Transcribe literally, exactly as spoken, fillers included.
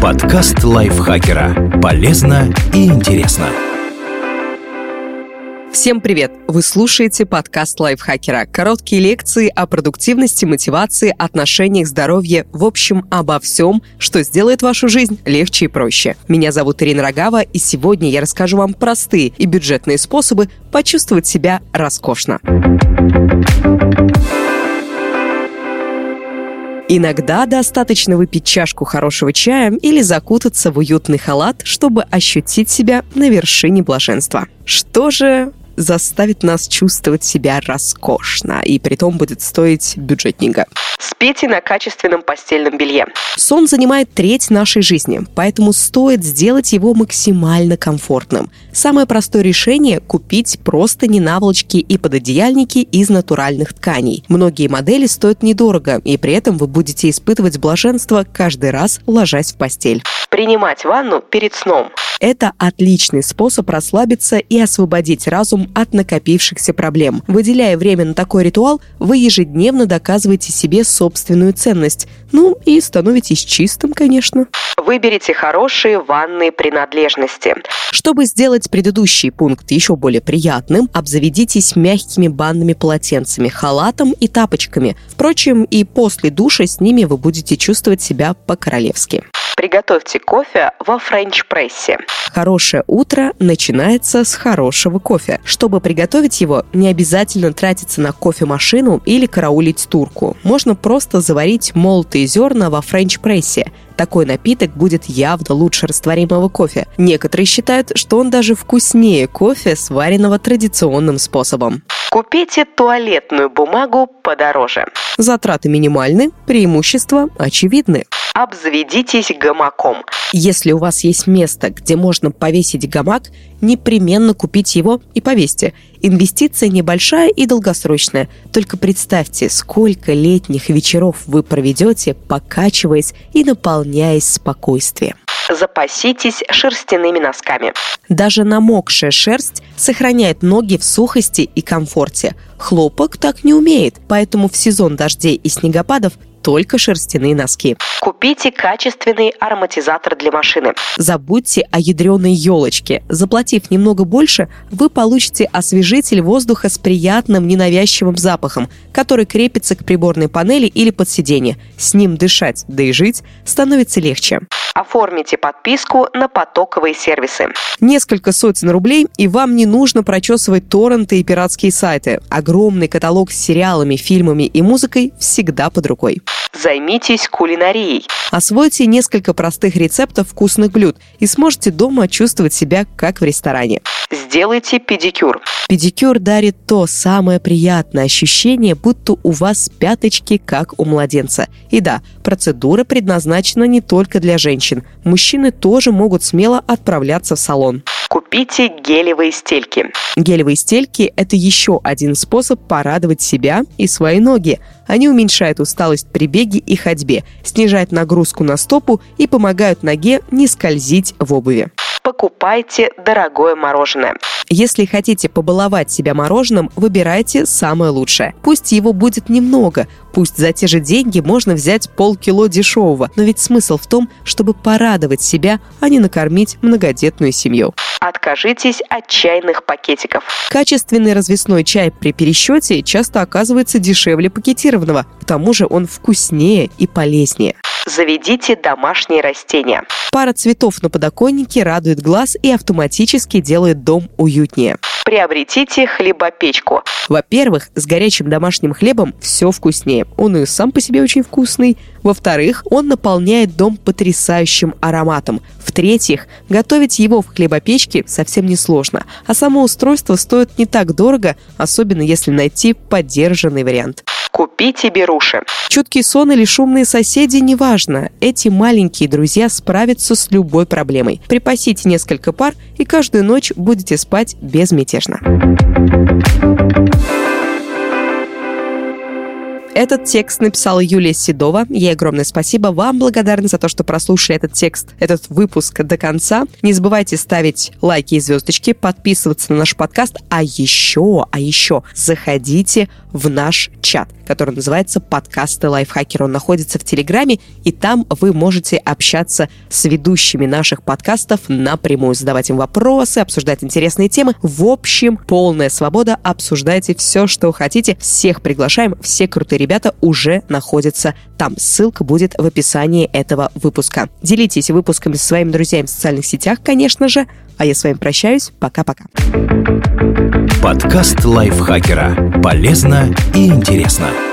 Подкаст Лайфхакера. Полезно и интересно. Всем привет! Вы слушаете подкаст Лайфхакера. Короткие лекции о продуктивности, мотивации, отношениях, здоровье. В общем, обо всем, что сделает вашу жизнь легче и проще. Меня зовут Ирина Рогава, и сегодня я расскажу вам простые и бюджетные способы почувствовать себя роскошно. Иногда достаточно выпить чашку хорошего чая или закутаться в уютный халат, чтобы ощутить себя на вершине блаженства. Что же заставит нас чувствовать себя роскошно и притом будет стоить бюджетненько? Спите на качественном постельном белье. Сон занимает треть нашей жизни, поэтому стоит сделать его максимально комфортным. Самое простое решение – купить простыни, наволочки и пододеяльники из натуральных тканей. Многие модели стоят недорого, и при этом вы будете испытывать блаженство каждый раз, ложась в постель. Принимать ванну перед сном. Это отличный способ расслабиться и освободить разум от накопившихся проблем. Выделяя время на такой ритуал, вы ежедневно доказываете себе собственную ценность. Ну и становитесь чистым, конечно. Выберите хорошие ванные принадлежности. Чтобы сделать предыдущий пункт еще более приятным, обзаведитесь мягкими банными полотенцами, халатом и тапочками. Впрочем, и после душа с ними вы будете чувствовать себя по-королевски. Приготовьте кофе во френч-прессе. Хорошее утро начинается с хорошего кофе. Чтобы приготовить его, не обязательно тратиться на кофемашину или караулить турку. Можно просто заварить молотые зерна во френч-прессе. Такой напиток будет явно лучше растворимого кофе. Некоторые считают, что он даже вкуснее кофе, сваренного традиционным способом. Купите туалетную бумагу подороже. Затраты минимальны, преимущества очевидны. Обзаведитесь гамаком. Если у вас есть место, где можно повесить гамак, непременно купите его и повесьте. Инвестиция небольшая и долгосрочная. Только представьте, сколько летних вечеров вы проведете, покачиваясь и наполняясь спокойствием. Запаситесь шерстяными носками. Даже намокшая шерсть сохраняет ноги в сухости и комфорте. Хлопок так не умеет, поэтому в сезон дождей и снегопадов только шерстяные носки. Купите качественный ароматизатор для машины. Забудьте о ядреной елочке. Заплатив немного больше, вы получите освежитель воздуха с приятным ненавязчивым запахом, который крепится к приборной панели или под сиденье. С ним дышать, да и жить становится легче. Оформите подписку на потоковые сервисы. Несколько сотен рублей, и вам не нужно прочесывать торренты и пиратские сайты. Огромный каталог с сериалами, фильмами и музыкой всегда под рукой. Займитесь кулинарией. Освойте несколько простых рецептов вкусных блюд и сможете дома чувствовать себя как в ресторане. Сделайте педикюр. Педикюр дарит то самое приятное ощущение, будто у вас пяточки, как у младенца. И да, процедура предназначена не только для женщин. Мужчины тоже могут смело отправляться в салон. Купите гелевые стельки. Гелевые стельки – это еще один способ порадовать себя и свои ноги. Они уменьшают усталость при беге и ходьбе, снижают нагрузку на стопу и помогают ноге не скользить в обуви. Покупайте дорогое мороженое. Если хотите побаловать себя мороженым, выбирайте самое лучшее. Пусть его будет немного, пусть за те же деньги можно взять полкило дешевого, но ведь смысл в том, чтобы порадовать себя, а не накормить многодетную семью. Откажитесь от чайных пакетиков. Качественный развесной чай при пересчете часто оказывается дешевле пакетированного, к тому же он вкуснее и полезнее. Заведите домашние растения. Пара цветов на подоконнике радует глаз и автоматически делает дом уютнее. Приобретите хлебопечку. Во-первых, с горячим домашним хлебом все вкуснее. Он и сам по себе очень вкусный. Во-вторых, он наполняет дом потрясающим ароматом. В-третьих, готовить его в хлебопечке совсем несложно. А само устройство стоит не так дорого, особенно если найти подержанный вариант. Купите беруши. Чуткий сон или шумные соседи – неважно. Эти маленькие друзья справятся с любой проблемой. Припасите несколько пар, и каждую ночь будете спать безмятежно. Этот текст написала Юлия Седова. Ей огромное спасибо. Вам благодарна за то, что прослушали этот текст, этот выпуск до конца. Не забывайте ставить лайки и звездочки, подписываться на наш подкаст. А еще, а еще заходите в наш чат, который называется «Подкасты Лайфхакера». Он находится в Телеграме, и там вы можете общаться с ведущими наших подкастов напрямую, задавать им вопросы, обсуждать интересные темы. В общем, полная свобода. Обсуждайте все, что хотите. Всех приглашаем. Все крутые ребята уже находятся там. Ссылка будет в описании этого выпуска. Делитесь выпусками со своими друзьями в социальных сетях, конечно же. А я с вами прощаюсь. Пока-пока. Подкаст Лайфхакера. Полезно и интересно.